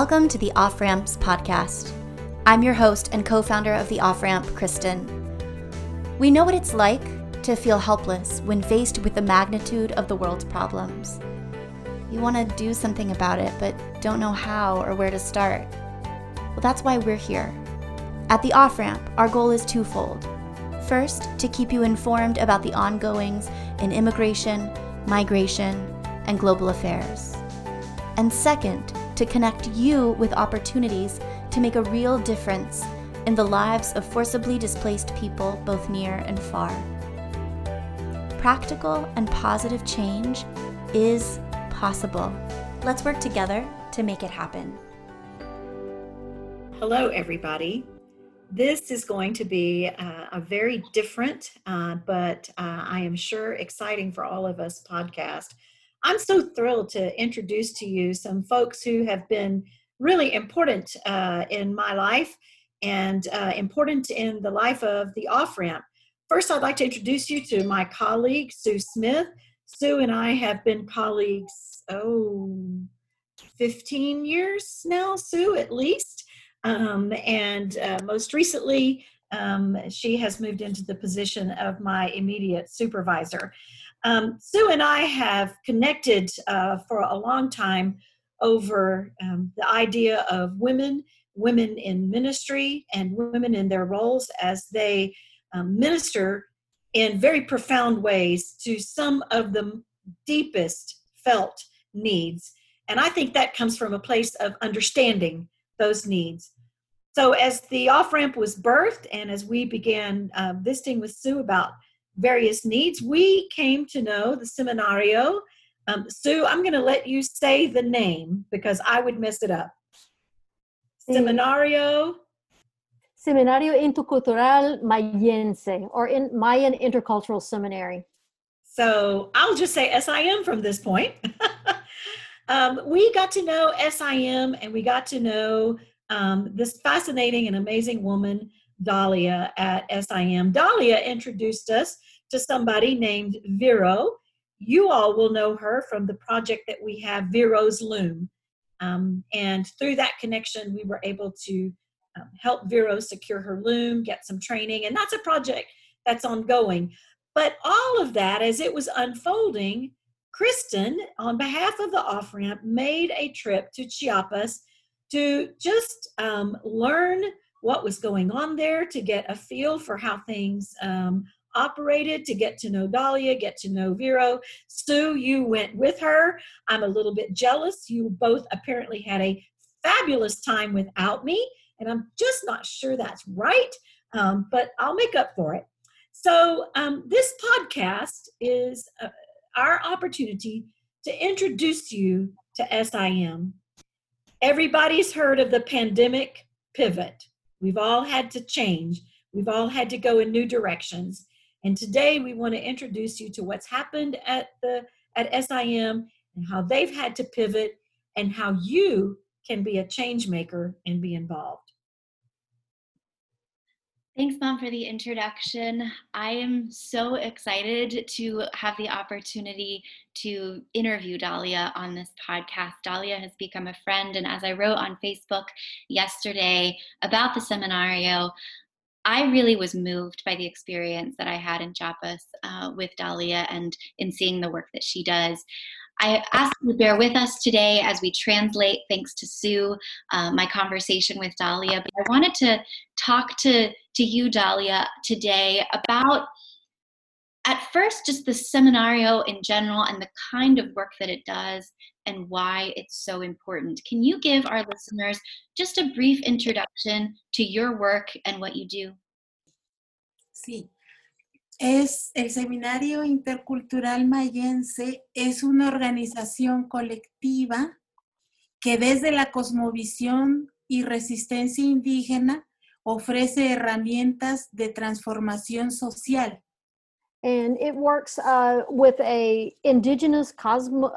Welcome to the Off-Ramps podcast. I'm your host and co-founder of the Off-Ramp, Christen. We know what it's like to feel helpless when faced with the magnitude of the world's problems. You want to do something about it, but don't know how or where to start. Well, that's why we're here. At the Off-Ramp, our goal is twofold. First, to keep you informed about the ongoings in immigration, migration, and global affairs. And second, to connect you with opportunities to make a real difference in the lives of forcibly displaced people both near and far. Practical and positive change is possible. Let's work together to make it happen. Hello, everybody. This is going to be a very different, but I am sure exciting for all of us podcast. I'm so thrilled to introduce to you some folks who have been really important in my life and important in the life of the Off-Ramp. First, I'd like to introduce you to my colleague, Sue Smith. Sue and I have been colleagues, 15 years now, Sue, at least. And most recently, she has moved into the position of my immediate supervisor. Sue and I have connected for a long time over the idea of women in ministry, and women in their roles as they minister in very profound ways to some of the deepest felt needs. And I think that comes from a place of understanding those needs. So as the Off-Ramp was birthed, and as we began visiting with Sue about various needs, we came to know the Seminario. Sue, I'm going to let you say the name because I would mess it up. Seminario Intercultural Mayense, or in Mayan Intercultural Seminary. So I'll just say SIM from this point. We got to know SIM, and we got to know this fascinating and amazing woman, Dalia at SIM. Dalia introduced us to somebody named Vero. You all will know her from the project that we have, Vero's Loom. And through that connection, we were able to help Vero secure her loom, get some training, and that's a project that's ongoing. But all of that, as it was unfolding, Christen, on behalf of the Off-Ramp, made a trip to Chiapas to just learn what was going on there, to get a feel for how things operated, to get to know Dalia, get to know Vero. Sue, you went with her. I'm a little bit jealous. You both apparently had a fabulous time without me, and I'm just not sure that's right, but I'll make up for it. So this podcast is our opportunity to introduce you to SIM. Everybody's heard of the pandemic pivot. We've all had to change. We've all had to go in new directions. And today we want to introduce you to what's happened at SIM and how they've had to pivot and how you can be a change maker and be involved. Thanks, Mom, for the introduction. I am so excited to have the opportunity to interview Dalia on this podcast. Dalia has become a friend, and as I wrote on Facebook yesterday about the Seminario, I really was moved by the experience that I had in Chiapas with Dalia and in seeing the work that she does. I asked you to bear with us today as we translate, thanks to Sue, my conversation with Dalia. But I wanted to talk to you, Dalia, today about, at first, just the Seminario in general and the kind of work that it does and why it's so important. Can you give our listeners just a brief introduction to your work and what you do? Sí. El Seminario Intercultural Mayense es una organización colectiva que desde la cosmovisión y resistencia indígena ofrece herramientas de transformación social. And it works with a indigenous understanding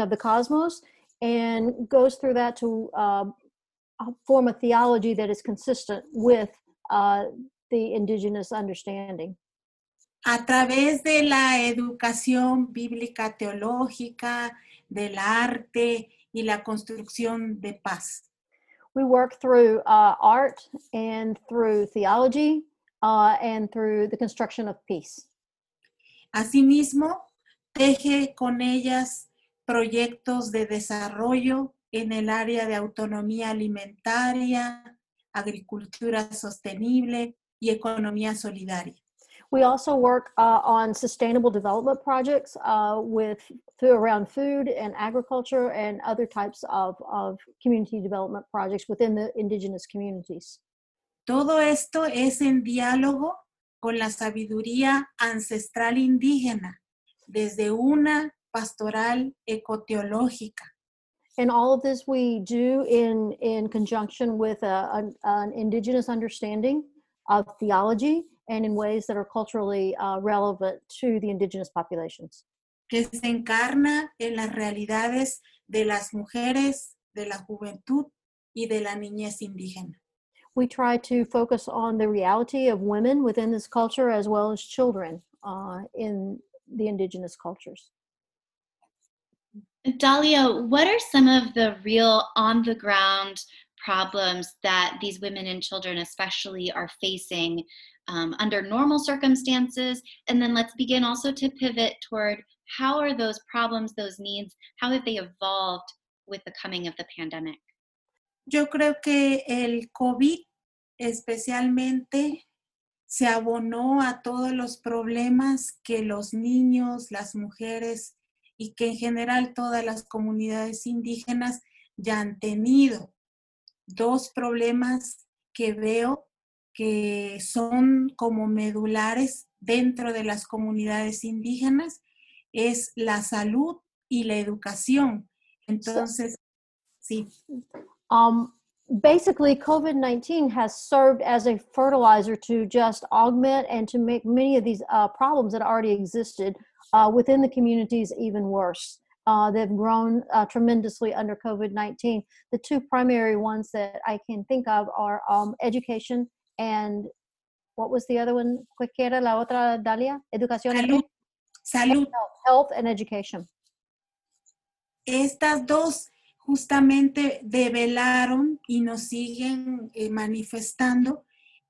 of the cosmos, and goes through that to form a theology that is consistent with the indigenous understanding. A través de la educación bíblica teológica, del arte y la construcción de paz. We work through art and through theology and through the construction of peace. Asimismo, teje con ellas proyectos de desarrollo en el área de autonomía alimentaria, agricultura sostenible y economía solidaria. We also work on sustainable development projects around food and agriculture and other types of community development projects within the indigenous communities. Todo esto es en diálogo con la sabiduría ancestral indígena, desde una pastoral ecoteológica. And all of this we do in conjunction with an indigenous understanding of theology and in ways that are culturally relevant to the indigenous populations. Que se encarna en las realidades de las mujeres, de la juventud y de la niñez indígena. We try to focus on the reality of women within this culture as well as children in the indigenous cultures. Dalia, what are some of the real on-the-ground problems that these women and children especially are facing under normal circumstances? And then let's begin also to pivot toward how are those problems, those needs, how have they evolved with the coming of the pandemic? Yo creo que el COVID especialmente se abonó a todos los problemas que los niños, las mujeres y que en general todas las comunidades indígenas ya han tenido. Dos problemas que veo que son como medulares dentro de las comunidades indígenas es la salud y la educación. Entonces, sí. Basically, COVID-19 has served as a fertilizer to just augment and to make many of these problems that already existed within the communities even worse. They've grown tremendously under COVID-19. The two primary ones that I can think of are education and what was the other one? ¿Cuál era la otra, Dalia? Educación. Salud. Salud. Health and education. Estas dos justamente develaron y nos siguen manifestando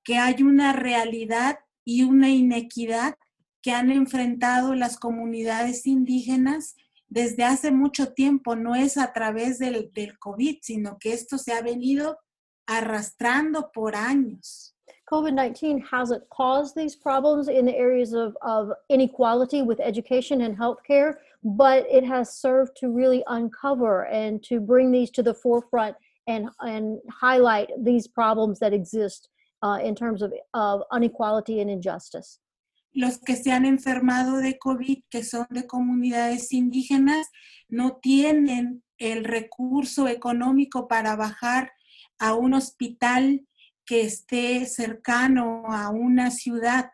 que hay una realidad y una inequidad que han enfrentado las comunidades indígenas desde hace mucho tiempo. No es a través del COVID, sino que esto se ha venido arrastrando por años. COVID-19 hasn't caused these problems in the areas of inequality with education and healthcare, but it has served to really uncover and to bring these to the forefront and highlight these problems that exist in terms of inequality and injustice. Los que se han enfermado de COVID, que son de comunidades indígenas, no tienen el recurso económico para bajar a un hospital que esté cercano a una ciudad,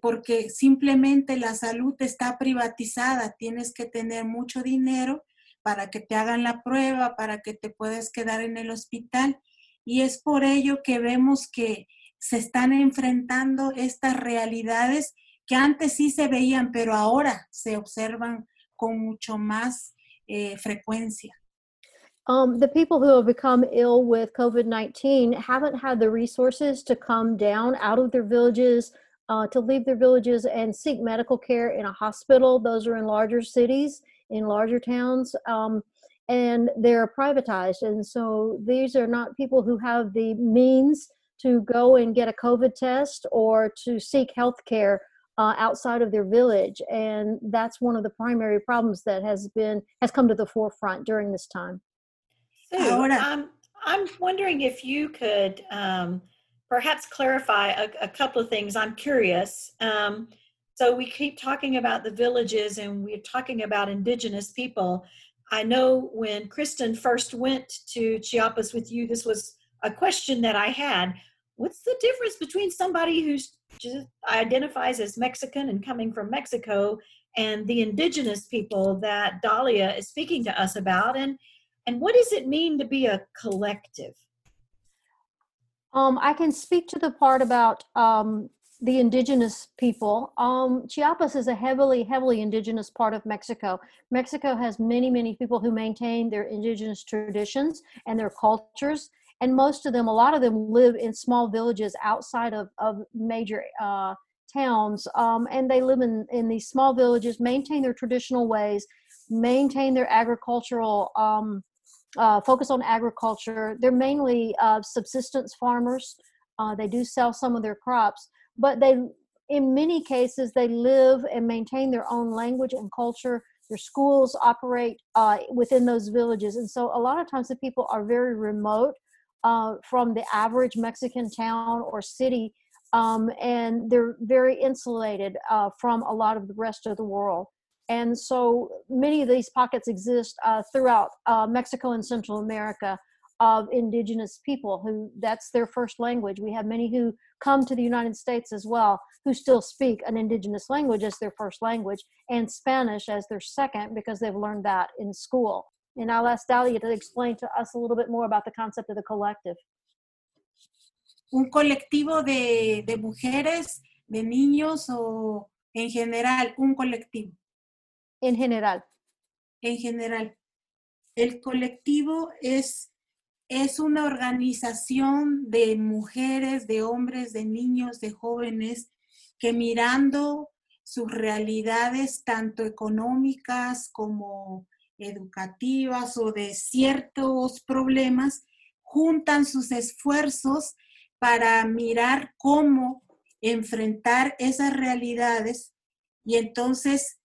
porque simplemente la salud está privatizada. Tienes que tener mucho dinero para que te hagan la prueba, para que te puedas quedar en el hospital. Y es por ello que vemos que se están enfrentando estas realidades que antes sí se veían, pero ahora se observan con mucho más frecuencia. The people who have become ill with COVID-19 haven't had the resources to come down out of their villages, to leave their villages and seek medical care in a hospital. Those are in larger cities, in larger towns, and they're privatized. And so these are not people who have the means to go and get a COVID test or to seek health care outside of their village. And that's one of the primary problems that has come to the forefront during this time. So I'm wondering if you could perhaps clarify a couple of things. I'm curious. So we keep talking about the villages and we're talking about indigenous people. I know when Christen first went to Chiapas with you, this was a question that I had. What's the difference between somebody who just identifies as Mexican and coming from Mexico and the indigenous people that Dalia is speaking to us about? And what does it mean to be a collective? I can speak to the part about the indigenous people. Chiapas is a heavily indigenous part of Mexico. Mexico has many people who maintain their indigenous traditions and their cultures. And most of them, a lot of them live in small villages outside of major towns. And they live in these small villages, maintain their traditional ways, maintain their agricultural, focus on agriculture. They're mainly subsistence farmers. They do sell some of their crops, but they, in many cases, they live and maintain their own language and culture. Their schools operate within those villages. And so a lot of times the people are very remote from the average Mexican town or city, and they're very insulated from a lot of the rest of the world. And so many of these pockets exist throughout Mexico and Central America of indigenous people who that's their first language. We have many who come to the United States as well, who still speak an indigenous language as their first language and Spanish as their second because they've learned that in school. And I'll ask Dalia to explain to us a little bit more about the concept of the collective. Un colectivo de mujeres, de niños o en general, un colectivo. En general. En general. El colectivo es una organización de mujeres, de hombres, de niños, de jóvenes que mirando sus realidades tanto económicas como educativas o de ciertos problemas, juntan sus esfuerzos para mirar cómo enfrentar esas realidades y entonces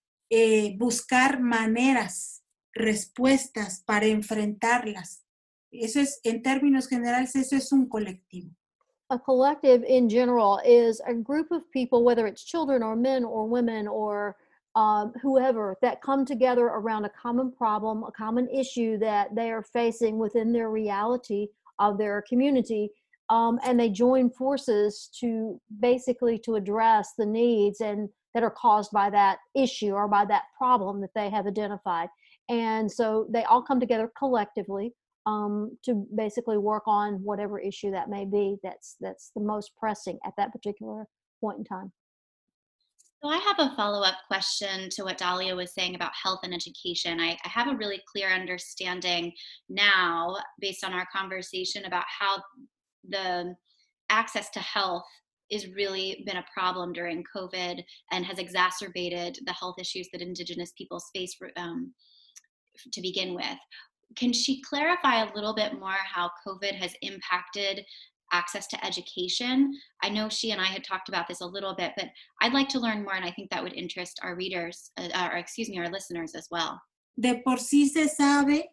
buscar maneras, respuestas para enfrentarlas. Eso es, en términos generales, eso es un colectivo. A collective in general is a group of people, whether it's children or men or women or whoever, that come together around a common problem, a common issue that they are facing within their reality of their community, and they join forces to basically to address the needs and that are caused by that issue or by that problem that they have identified. And so they all come together collectively to basically work on whatever issue that may be that's the most pressing at that particular point in time. So I have a follow-up question to what Dalia was saying about health and education. I have a really clear understanding now, based on our conversation, about how the access to health is really been a problem during COVID and has exacerbated the health issues that Indigenous peoples face to begin with. Can she clarify a little bit more how COVID has impacted access to education? I know she and I had talked about this a little bit, but I'd like to learn more, and I think that would interest our readers, our listeners as well. De por sí se sabe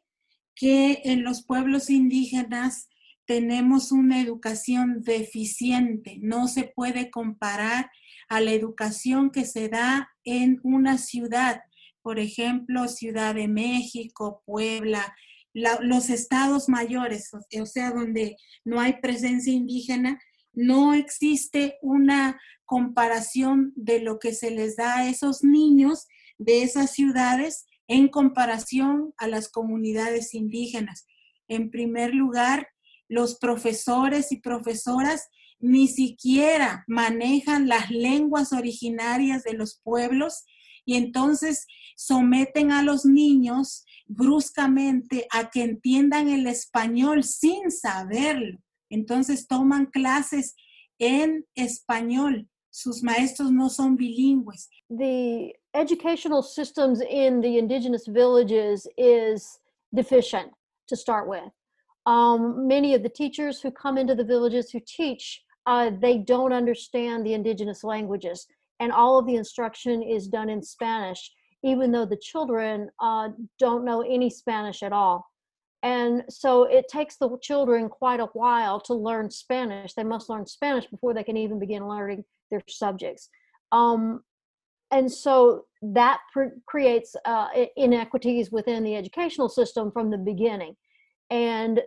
que en los pueblos indígenas tenemos una educación deficiente. No se puede comparar a la educación que se da en una ciudad, por ejemplo, Ciudad de México, Puebla, los estados mayores, o sea, donde no hay presencia indígena, no existe una comparación de lo que se les da a esos niños de esas ciudades en comparación a las comunidades indígenas. En primer lugar, los profesores y profesoras ni siquiera manejan las lenguas originarias de los pueblos y entonces someten a los niños bruscamente a que entiendan el español sin saberlo. Entonces toman clases en español. Sus maestros no son bilingües. The educational systems in the indigenous villages is deficient to start with. Many of the teachers who come into the villages who teach, they don't understand the indigenous languages. And all of the instruction is done in Spanish, even though the children don't know any Spanish at all. And so it takes the children quite a while to learn Spanish. They must learn Spanish before they can even begin learning their subjects. And so that creates inequities within the educational system from the beginning. And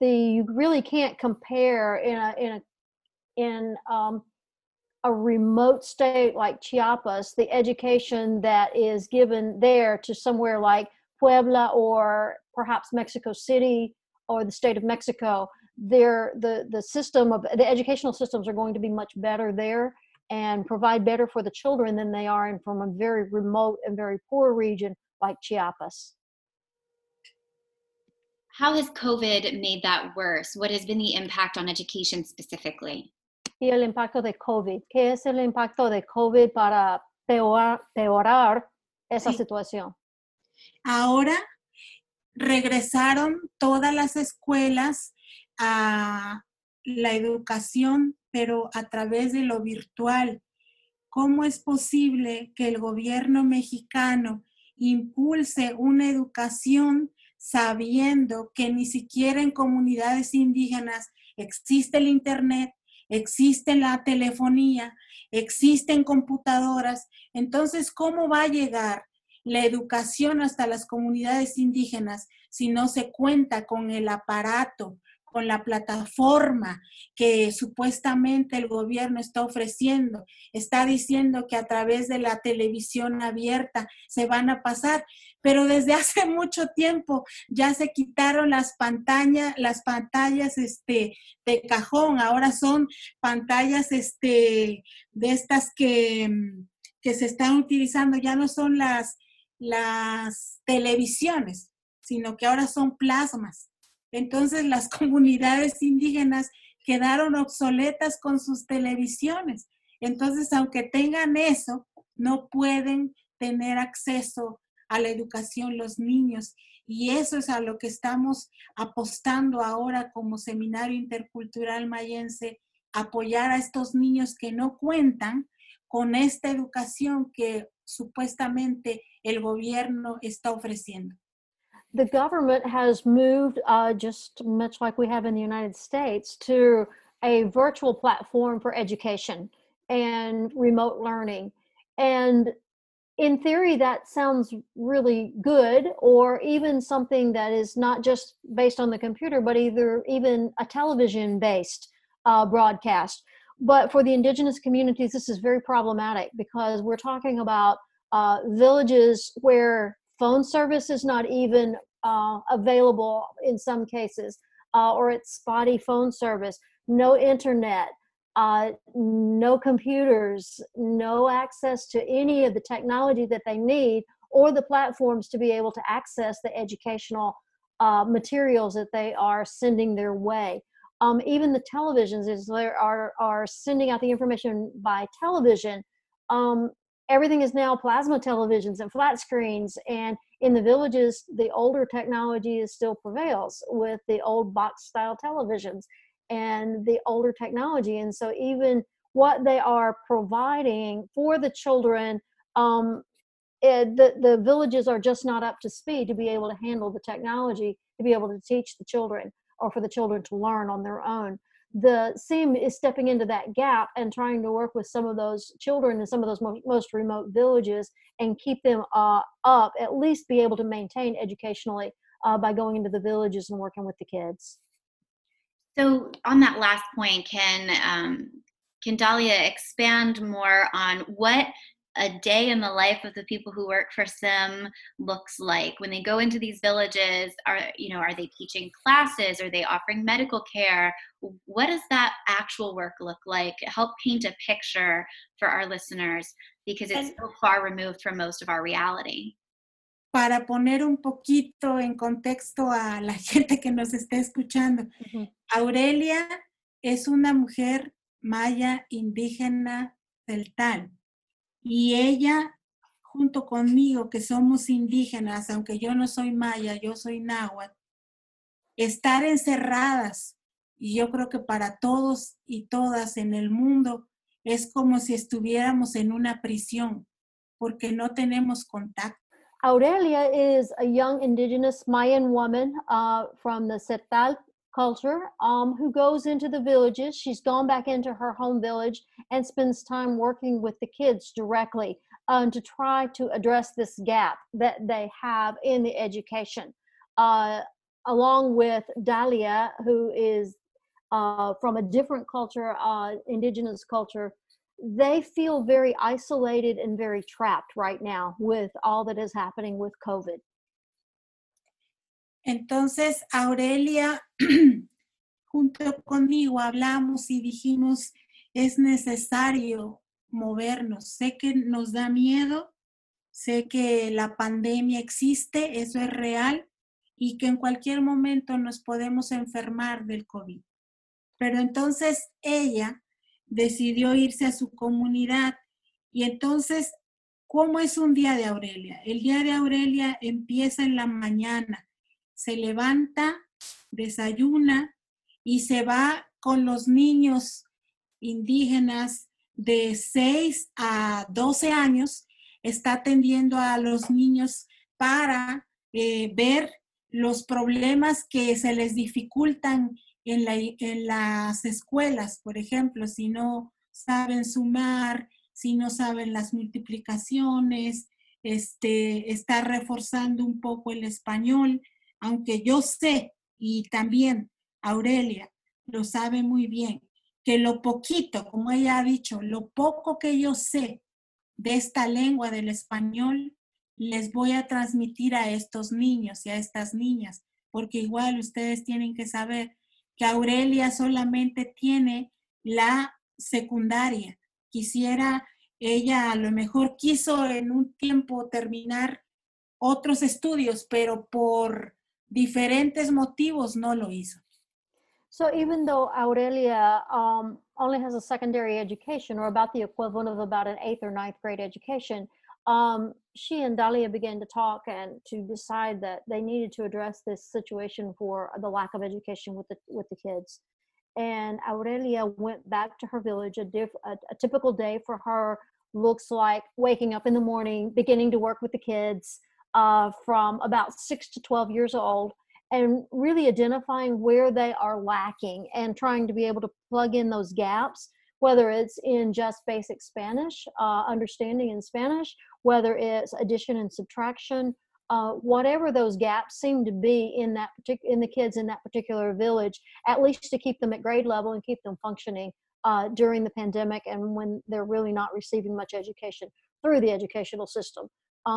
you really can't compare in a remote state like Chiapas, the education that is given there to somewhere like Puebla or perhaps Mexico City or the state of Mexico. The educational systems are going to be much better there and provide better for the children than they are from a very remote and very poor region like Chiapas. How has COVID made that worse? What has been the impact on education specifically? Y el impacto de COVID. ¿Qué es el impacto de COVID para peorar esa situación? Ahora regresaron todas las escuelas a la educación, pero a través de lo virtual. ¿Cómo es posible que el gobierno mexicano impulse una educación sabiendo que ni siquiera en comunidades indígenas existe el internet, existe la telefonía, existen computadoras? Entonces, ¿cómo va a llegar la educación hasta las comunidades indígenas si no se cuenta con el aparato, con la plataforma que supuestamente el gobierno está ofreciendo? Está diciendo que a través de la televisión abierta se van a pasar, pero desde hace mucho tiempo ya se quitaron las pantallas de cajón, ahora son pantallas de estas que se están utilizando, ya no son las televisiones, sino que ahora son plasmas. Entonces las comunidades indígenas quedaron obsoletas con sus televisiones. Entonces, aunque tengan eso, no pueden tener acceso a la educación los niños. Y eso es a lo que estamos apostando ahora como Seminario Intercultural Mayense, apoyar a estos niños que no cuentan con esta educación que supuestamente el gobierno está ofreciendo. The government has moved, just much like we have in the United States, to a virtual platform for education and remote learning. And in theory, that sounds really good, or even something that is not just based on the computer, but either even a television-based broadcast. But for the indigenous communities, this is very problematic because we're talking about villages where phone service is not even available in some cases, or it's spotty phone service, no internet, no computers, no access to any of the technology that they need or the platforms to be able to access the educational materials that they are sending their way. Even the televisions are sending out the information by television. Everything is now plasma televisions and flat screens, and in the villages, the older technology still prevails with the old box-style televisions and the older technology. And so even what they are providing for the children, the villages are just not up to speed to be able to handle the technology, to be able to teach the children or for the children to learn on their own. The SEM is stepping into that gap and trying to work with some of those children in some of those most remote villages and keep them up, at least be able to maintain educationally by going into the villages and working with the kids. So on that last point, can Dalia expand more on what a day in the life of the people who work for SEM looks like? When they go into these villages, are they teaching classes? Are they offering medical care? What does that actual work look like? Help paint a picture for our listeners, because it's so far removed from most of our reality. Para poner un poquito en contexto a la gente que nos está escuchando, Aurelia es una mujer maya indígena tseltal. Y ella, junto conmigo, que somos indígenas, aunque yo no soy maya, yo soy náhuatl, estar encerradas, y yo creo que para todos y todas en el mundo, es como si estuviéramos en una prisión, porque no tenemos contacto. Aurelia is a young indigenous Mayan woman from the Tseltal culture, who goes into the villages. She's gone back into her home village and spends time working with the kids directly to try to address this gap that they have in the education. Along with Dalia, who is from a different culture, indigenous culture, they feel very isolated and very trapped right now with all that is happening with COVID. Entonces, Aurelia, junto conmigo, hablamos y dijimos, es necesario movernos. Sé que nos da miedo, sé que la pandemia existe, eso es real, y que en cualquier momento nos podemos enfermar del COVID. Pero entonces ella decidió irse a su comunidad. Y entonces, ¿cómo es un día de Aurelia? El día de Aurelia empieza en la mañana. Se levanta, desayuna y se va con los niños indígenas de 6 a 12 años. Está atendiendo a los niños para ver los problemas que se les dificultan en las escuelas, por ejemplo, si no saben sumar, si no saben las multiplicaciones, está reforzando un poco el español, aunque yo sé, y también Aurelia lo sabe muy bien, que lo poquito, como ella ha dicho, lo poco que yo sé de esta lengua del español, les voy a transmitir a estos niños y a estas niñas, porque igual ustedes tienen que saber que Aurelia solamente tiene la secundaria. Quisiera, ella a lo mejor quiso en un tiempo terminar otros estudios, pero por diferentes motivos no lo hizo. So even though Aurelia only has a secondary education, or about the equivalent of about an 8th or 9th grade education, she and Dalia began to talk and to decide that they needed to address this situation for the lack of education with the kids. And Aurelia went back to her village. A typical day for her looks like waking up in the morning, beginning to work with the kids from about 6 to 12 years old, and really identifying where they are lacking and trying to be able to plug in those gaps, whether it's in just basic Spanish, understanding in Spanish, whether it's addition and subtraction, whatever those gaps seem to be in the kids in that particular village, at least to keep them at grade level and keep them functioning during the pandemic and when they're really not receiving much education through the educational system.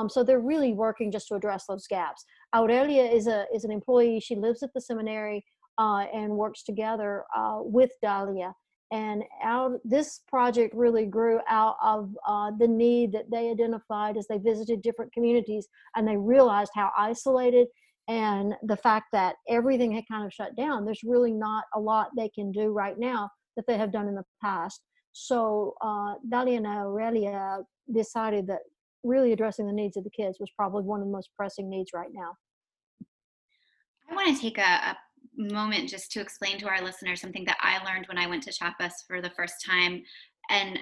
So they're really working just to address those gaps. Aurelia is an employee. She lives at the seminary and works together with Dalia. And this project really grew out of the need that they identified as they visited different communities, and they realized how isolated and the fact that everything had kind of shut down. There's really not a lot they can do right now that they have done in the past. So Dalia and Aurelia decided that really addressing the needs of the kids was probably one of the most pressing needs right now. I want to take a moment just to explain to our listeners something that I learned when I went to Chiapas for the first time, and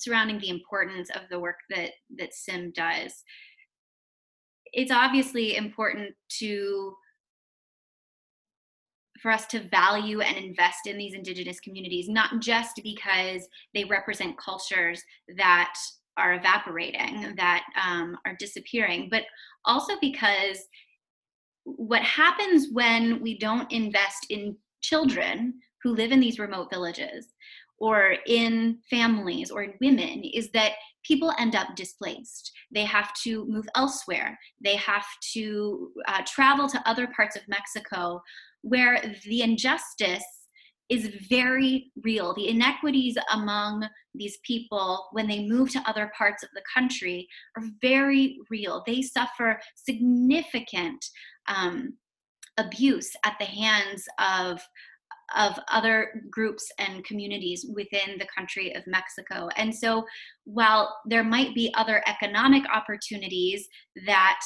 surrounding the importance of the work that SIM does. It's obviously important for us to value and invest in these indigenous communities, not just because they represent cultures that are evaporating, that are disappearing, but also because what happens when we don't invest in children who live in these remote villages, or in families, or in women, is that people end up displaced. They have to move elsewhere. They have to travel to other parts of Mexico, where the injustice is very real. The inequities among these people when they move to other parts of the country are very real. They suffer significant abuse at the hands of other groups and communities within the country of Mexico. And so while there might be other economic opportunities that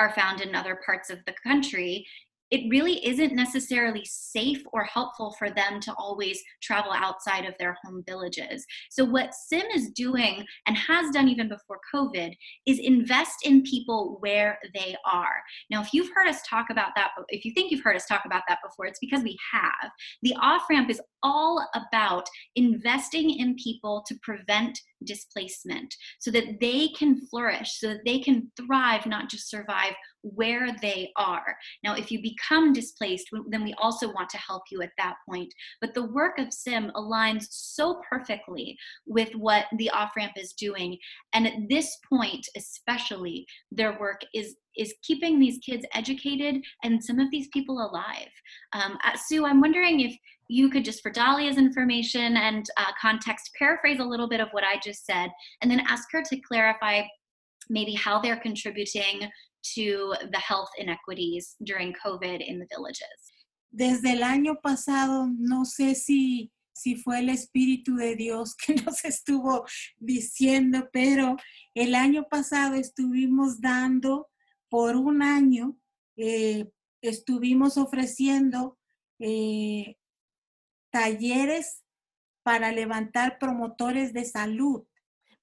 are found in other parts of the country, it really isn't necessarily safe or helpful for them to always travel outside of their home villages. So what SIM is doing, and has done even before COVID, is invest in people where they are. Now, if you've heard us talk about that, if you think you've heard us talk about that before, it's because we have. The Off-Ramp is all about investing in people to prevent displacement, so that they can flourish, so that they can thrive, not just survive, where they are. Now, if you become displaced, then we also want to help you at that point. But the work of SIM aligns so perfectly with what the Off-Ramp is doing. And at this point, especially, their work is is keeping these kids educated and some of these people alive. Sue, I'm wondering if you could, just for Dalia's information and context, paraphrase a little bit of what I just said, and then ask her to clarify maybe how they're contributing to the health inequities during COVID in the villages. Desde el año pasado, no sé si fue el Espíritu de Dios que nos estuvo diciendo, pero el año pasado estuvimos dando por un año, estuvimos ofreciendo talleres para levantar promotores de salud.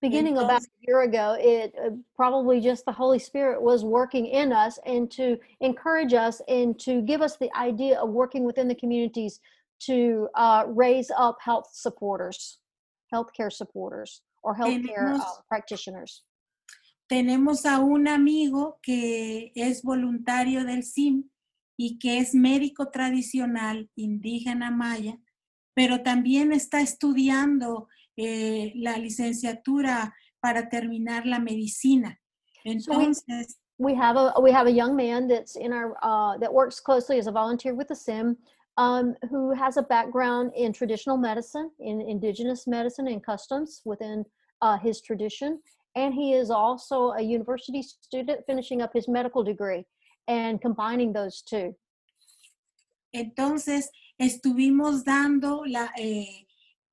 Beginning about a year ago, it probably just the Holy Spirit was working in us and to encourage us and to give us the idea of working within the communities to raise up health supporters, healthcare supporters, or healthcare practitioners. Tenemos a un amigo que es voluntario del CIM y que es médico tradicional indígena maya, pero también está estudiando la licenciatura para terminar la medicina. Entonces, we have a young man that's in our that works closely as a volunteer with the SIM, who has a background in traditional medicine, in indigenous medicine and customs within his tradition, and he is also a university student finishing up his medical degree and combining those two. Entonces, estuvimos dando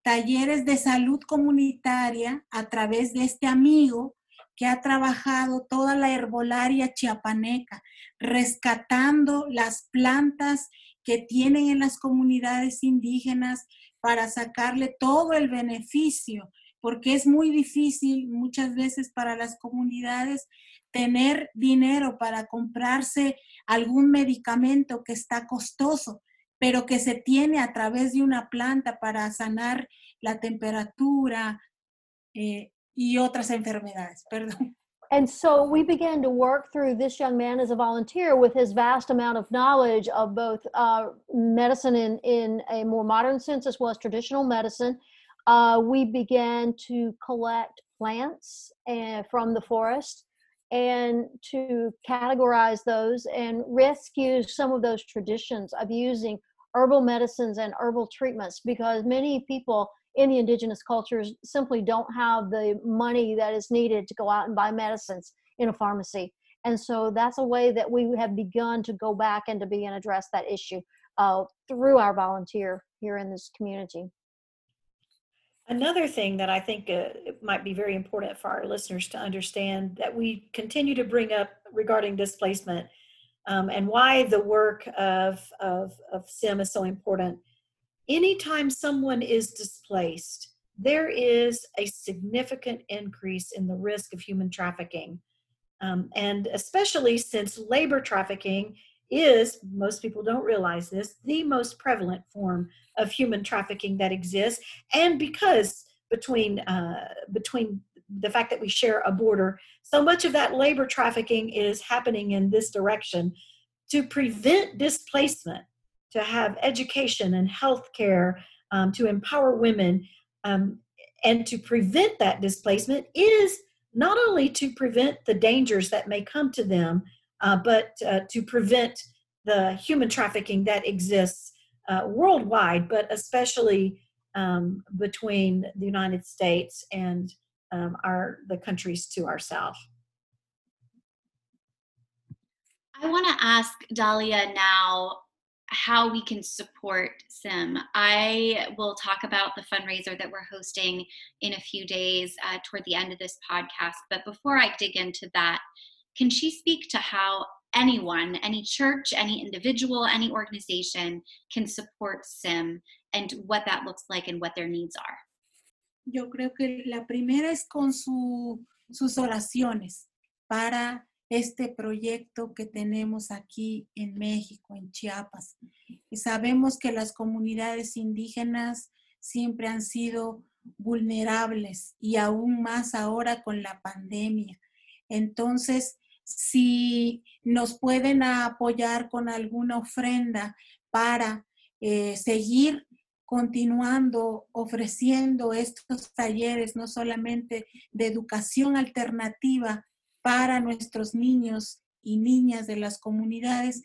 talleres de salud comunitaria a través de este amigo que ha trabajado toda la herbolaria chiapaneca, rescatando las plantas que tienen en las comunidades indígenas para sacarle todo el beneficio, porque es muy difícil muchas veces para las comunidades tener dinero para comprarse algún medicamento que está costoso, pero que se tiene a través de una planta para sanar la temperatura y otras enfermedades. Perdón. And so we began to work through this young man as a volunteer with his vast amount of knowledge of both medicine in a more modern sense as well as traditional medicine. We began to collect plants from the forest and to categorize those and rescue some of those traditions of using herbal medicines and herbal treatments, because many people in the indigenous cultures simply don't have the money that is needed to go out and buy medicines in a pharmacy. And so that's a way that we have begun to go back and to begin address that issue through our volunteer here in this community. Another thing that I think might be very important for our listeners to understand that we continue to bring up regarding displacement and why the work of SIM is so important. Anytime someone is displaced, there is a significant increase in the risk of human trafficking. And especially since labor trafficking is, most people don't realize this, the most prevalent form of human trafficking that exists. And because between the fact that we share a border, so much of that labor trafficking is happening in this direction. To prevent displacement, to have education and health care, to empower women, and to prevent that displacement is not only to prevent the dangers that may come to them, but to prevent the human trafficking that exists worldwide, but especially between the United States and the countries to our south. I want to ask Dalia now how we can support SIM. I will talk about the fundraiser that we're hosting in a few days toward the end of this podcast, but before I dig into that, can she speak to how anyone, any church, any individual, any organization can support SIM and what that looks like and what their needs are? Yo creo que la primera es con sus oraciones para este proyecto que tenemos aquí en México, en Chiapas. Y sabemos que las comunidades indígenas siempre han sido vulnerables y aún más ahora con la pandemia. Entonces, si nos pueden apoyar con alguna ofrenda para seguir continuando ofreciendo estos talleres, no solamente de educación alternativa para nuestros niños y niñas de las comunidades,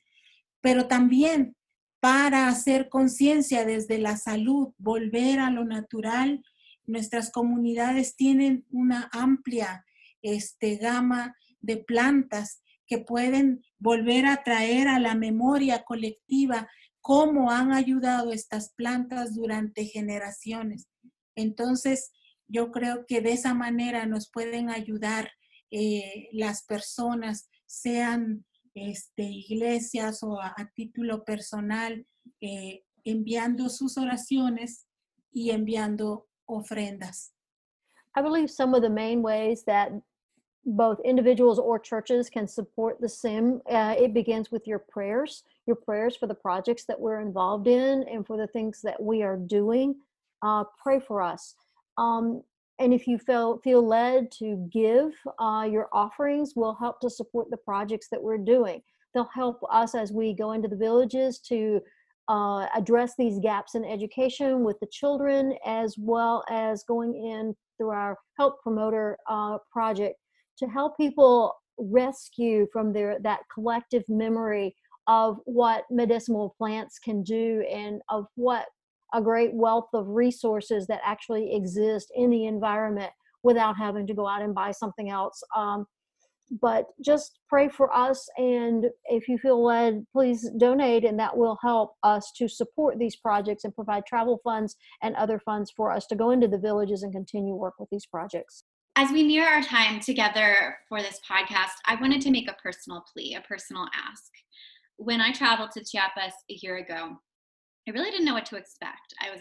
pero también para hacer conciencia desde la salud, volver a lo natural. Nuestras comunidades tienen una amplia gama de plantas que pueden volver a traer a la memoria colectiva cómo han ayudado estas plantas durante generaciones. Entonces, yo creo que de esa manera nos pueden ayudar las personas, sean iglesias o a título personal, enviando sus oraciones y enviando ofrendas. I believe some of the main ways that both individuals or churches can support the SIM. It begins with your prayers for the projects that we're involved in and for the things that we are doing. Pray for us. And if you feel led to give, your offerings will help to support the projects that we're doing. They'll help us as we go into the villages to address these gaps in education with the children, as well as going in through our Help Promoter project to help people rescue from that collective memory of what medicinal plants can do and of what a great wealth of resources that actually exist in the environment without having to go out and buy something else. But just pray for us, and if you feel led, please donate, and that will help us to support these projects and provide travel funds and other funds for us to go into the villages and continue work with these projects. As we near our time together for this podcast, I wanted to make a personal plea, a personal ask. When I traveled to Chiapas a year ago, I really didn't know what to expect. I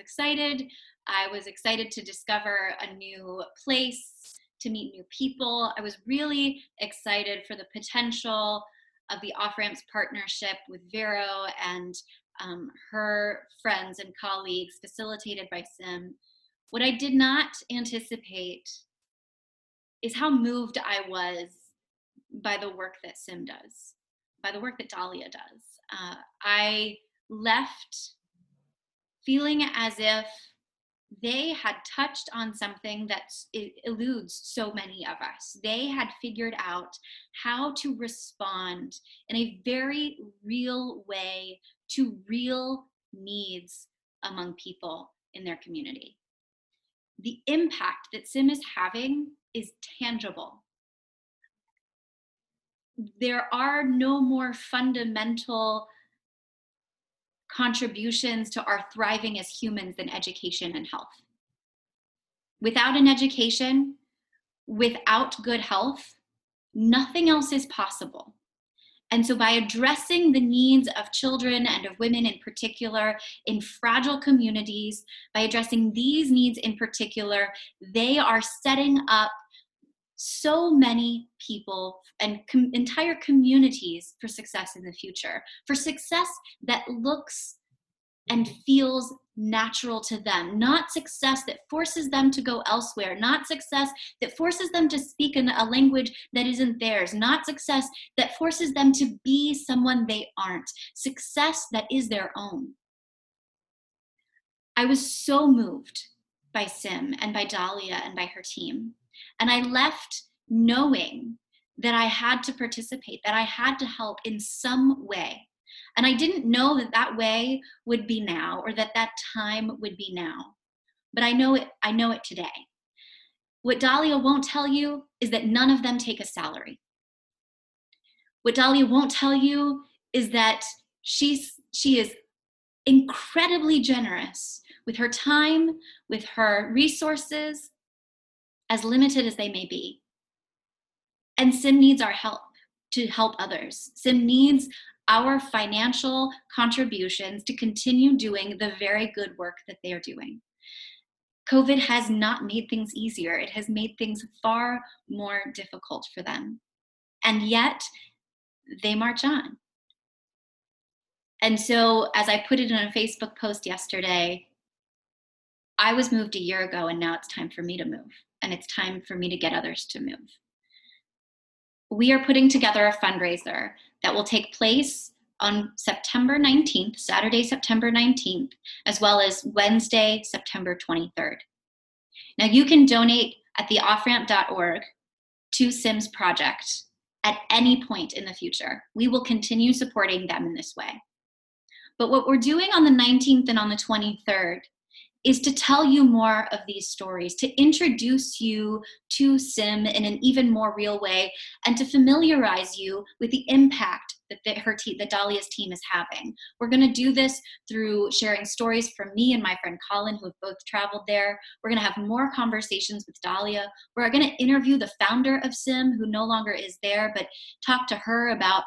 was excited to discover a new place, to meet new people. I was really excited for the potential of the Off-Ramps partnership with Vero and her friends and colleagues facilitated by SIM. What I did not anticipate is how moved I was by the work that SIM does, by the work that Dalia does. I left feeling as if they had touched on something that eludes so many of us. They had figured out how to respond in a very real way to real needs among people in their community. The impact that SIM is having is tangible. There are no more fundamental contributions to our thriving as humans than education and health. Without an education, without good health, nothing else is possible. And so by addressing the needs of children and of women in particular in fragile communities, by addressing these needs in particular, they are setting up so many people and entire communities for success in the future, for success that looks and feels natural to them, not success that forces them to go elsewhere, not success that forces them to speak in a language that isn't theirs, not success that forces them to be someone they aren't, success that is their own. I was so moved by SIM and by Dalia and by her team. And I left knowing that I had to participate, that I had to help in some way. And I didn't know that that way would be now, or that that time would be now. But I know it today. What Dalia won't tell you is that none of them take a salary. What Dalia won't tell you is that she is incredibly generous with her time, with her resources, as limited as they may be. And SIM needs our help to help others. SIM needs our financial contributions to continue doing the very good work that they are doing. COVID has not made things easier. It has made things far more difficult for them. And yet, they march on. And so, as I put it in a Facebook post yesterday, I was moved a year ago, and now it's time for me to move. And it's time for me to get others to move. We are putting together a fundraiser that will take place on September 19th, Saturday, September 19th, as well as Wednesday, September 23rd. Now you can donate at theofframp.org to SIM's project at any point in the future. We will continue supporting them in this way. But what we're doing on the 19th and on the 23rd is to tell you more of these stories, to introduce you to Sim in an even more real way, and to familiarize you with the impact that Dalia's team is having. We're going to do this through sharing stories from me and my friend Colin, who have both traveled there. We're going to have more conversations with Dalia. We're going to interview the founder of Sim, who no longer is there, but talk to her about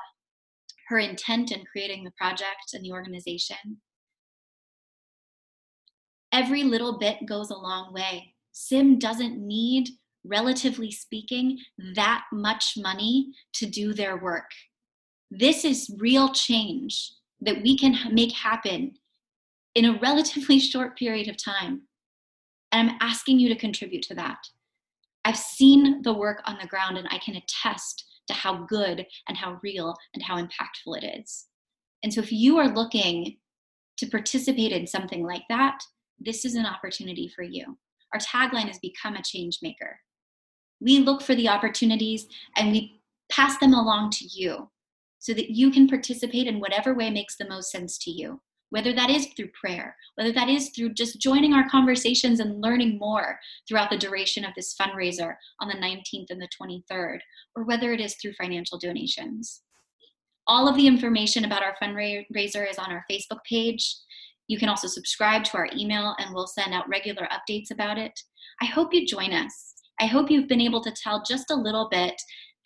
her intent in creating the project and the organization. Every little bit goes a long way. Sim doesn't need, relatively speaking, that much money to do their work. This is real change that we can make happen in a relatively short period of time. And I'm asking you to contribute to that. I've seen the work on the ground, and I can attest to how good and how real and how impactful it is. And so if you are looking to participate in something like that, this is an opportunity for you. Our tagline is "Become a Change Maker." We look for the opportunities and we pass them along to you, so that you can participate in whatever way makes the most sense to you, whether that is through prayer, whether that is through just joining our conversations and learning more throughout the duration of this fundraiser on the 19th and the 23rd, or whether it is through financial donations. All of the information about our fundraiser is on our Facebook page. You can also subscribe to our email, and we'll send out regular updates about it. I hope you join us. I hope you've been able to tell just a little bit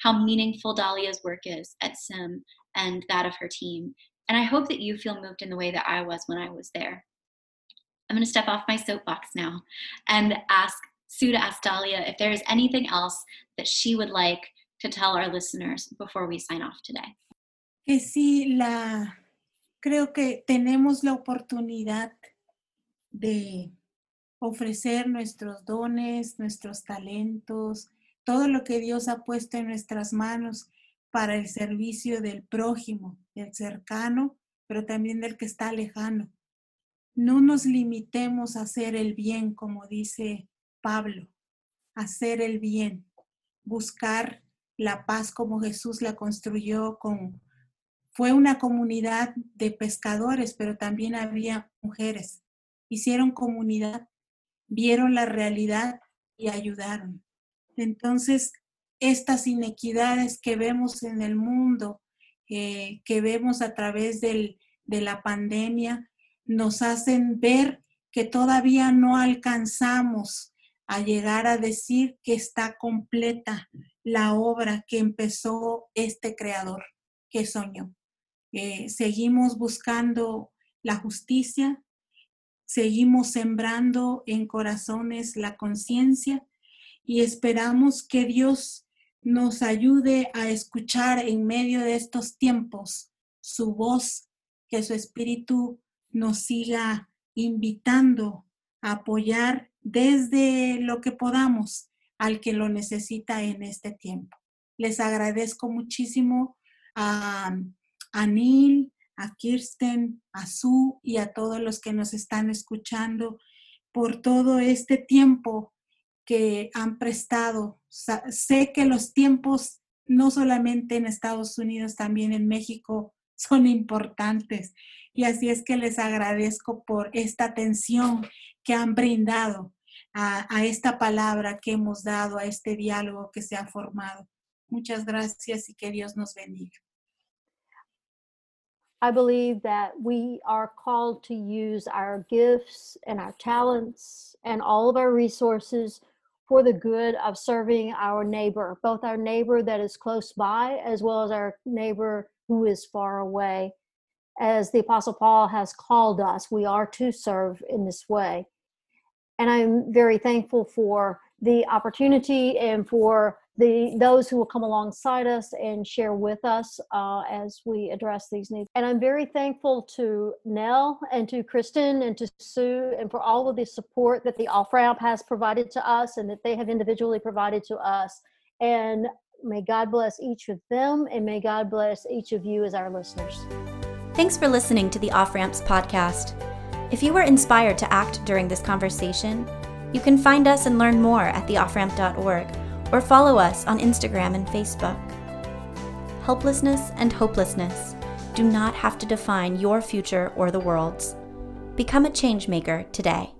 how meaningful Dalia's work is at Sim and that of her team. And I hope that you feel moved in the way that I was when I was there. I'm gonna step off my soapbox now and ask Sue to ask Dalia if there is anything else that she would like to tell our listeners before we sign off today. Que sí, creo que tenemos la oportunidad de ofrecer nuestros dones, nuestros talentos, todo lo que Dios ha puesto en nuestras manos para el servicio del prójimo, del cercano, pero también del que está lejano. No nos limitemos a hacer el bien, como dice Pablo, hacer el bien, buscar la paz como Jesús la construyó. Fue una comunidad de pescadores, pero también había mujeres. Hicieron comunidad, vieron la realidad y ayudaron. Entonces, estas inequidades que vemos en el mundo, que vemos a través de la pandemia, nos hacen ver que todavía no alcanzamos a llegar a decir que está completa la obra que empezó este creador que soñó. Seguimos buscando la justicia, seguimos sembrando en corazones la conciencia, y esperamos que Dios nos ayude a escuchar en medio de estos tiempos su voz, que su espíritu nos siga invitando a apoyar desde lo que podamos al que lo necesita en este tiempo. Les agradezco muchísimo a Nell, a Christen, a Sue y a todos los que nos están escuchando por todo este tiempo que han prestado. Sé que los tiempos, no solamente en Estados Unidos, también en México, son importantes. Y así es que les agradezco por esta atención que han brindado a esta palabra que hemos dado, a este diálogo que se ha formado. Muchas gracias y que Dios nos bendiga. I believe that we are called to use our gifts and our talents and all of our resources for the good of serving our neighbor, both our neighbor that is close by as well as our neighbor who is far away. As the Apostle Paul has called us, we are to serve in this way. And I'm very thankful for the opportunity and for those who will come alongside us and share with us as we address these needs. And I'm very thankful to Nell and to Christen and to Sue and for all of the support that the Off-Ramp has provided to us and that they have individually provided to us. And may God bless each of them, and may God bless each of you as our listeners. Thanks for listening to the Off-Ramps podcast. If you were inspired to act during this conversation, you can find us and learn more at theofframp.org, or follow us on Instagram and Facebook. helplessness and hopelessness do not have to define your future or the world's. Become a change maker today.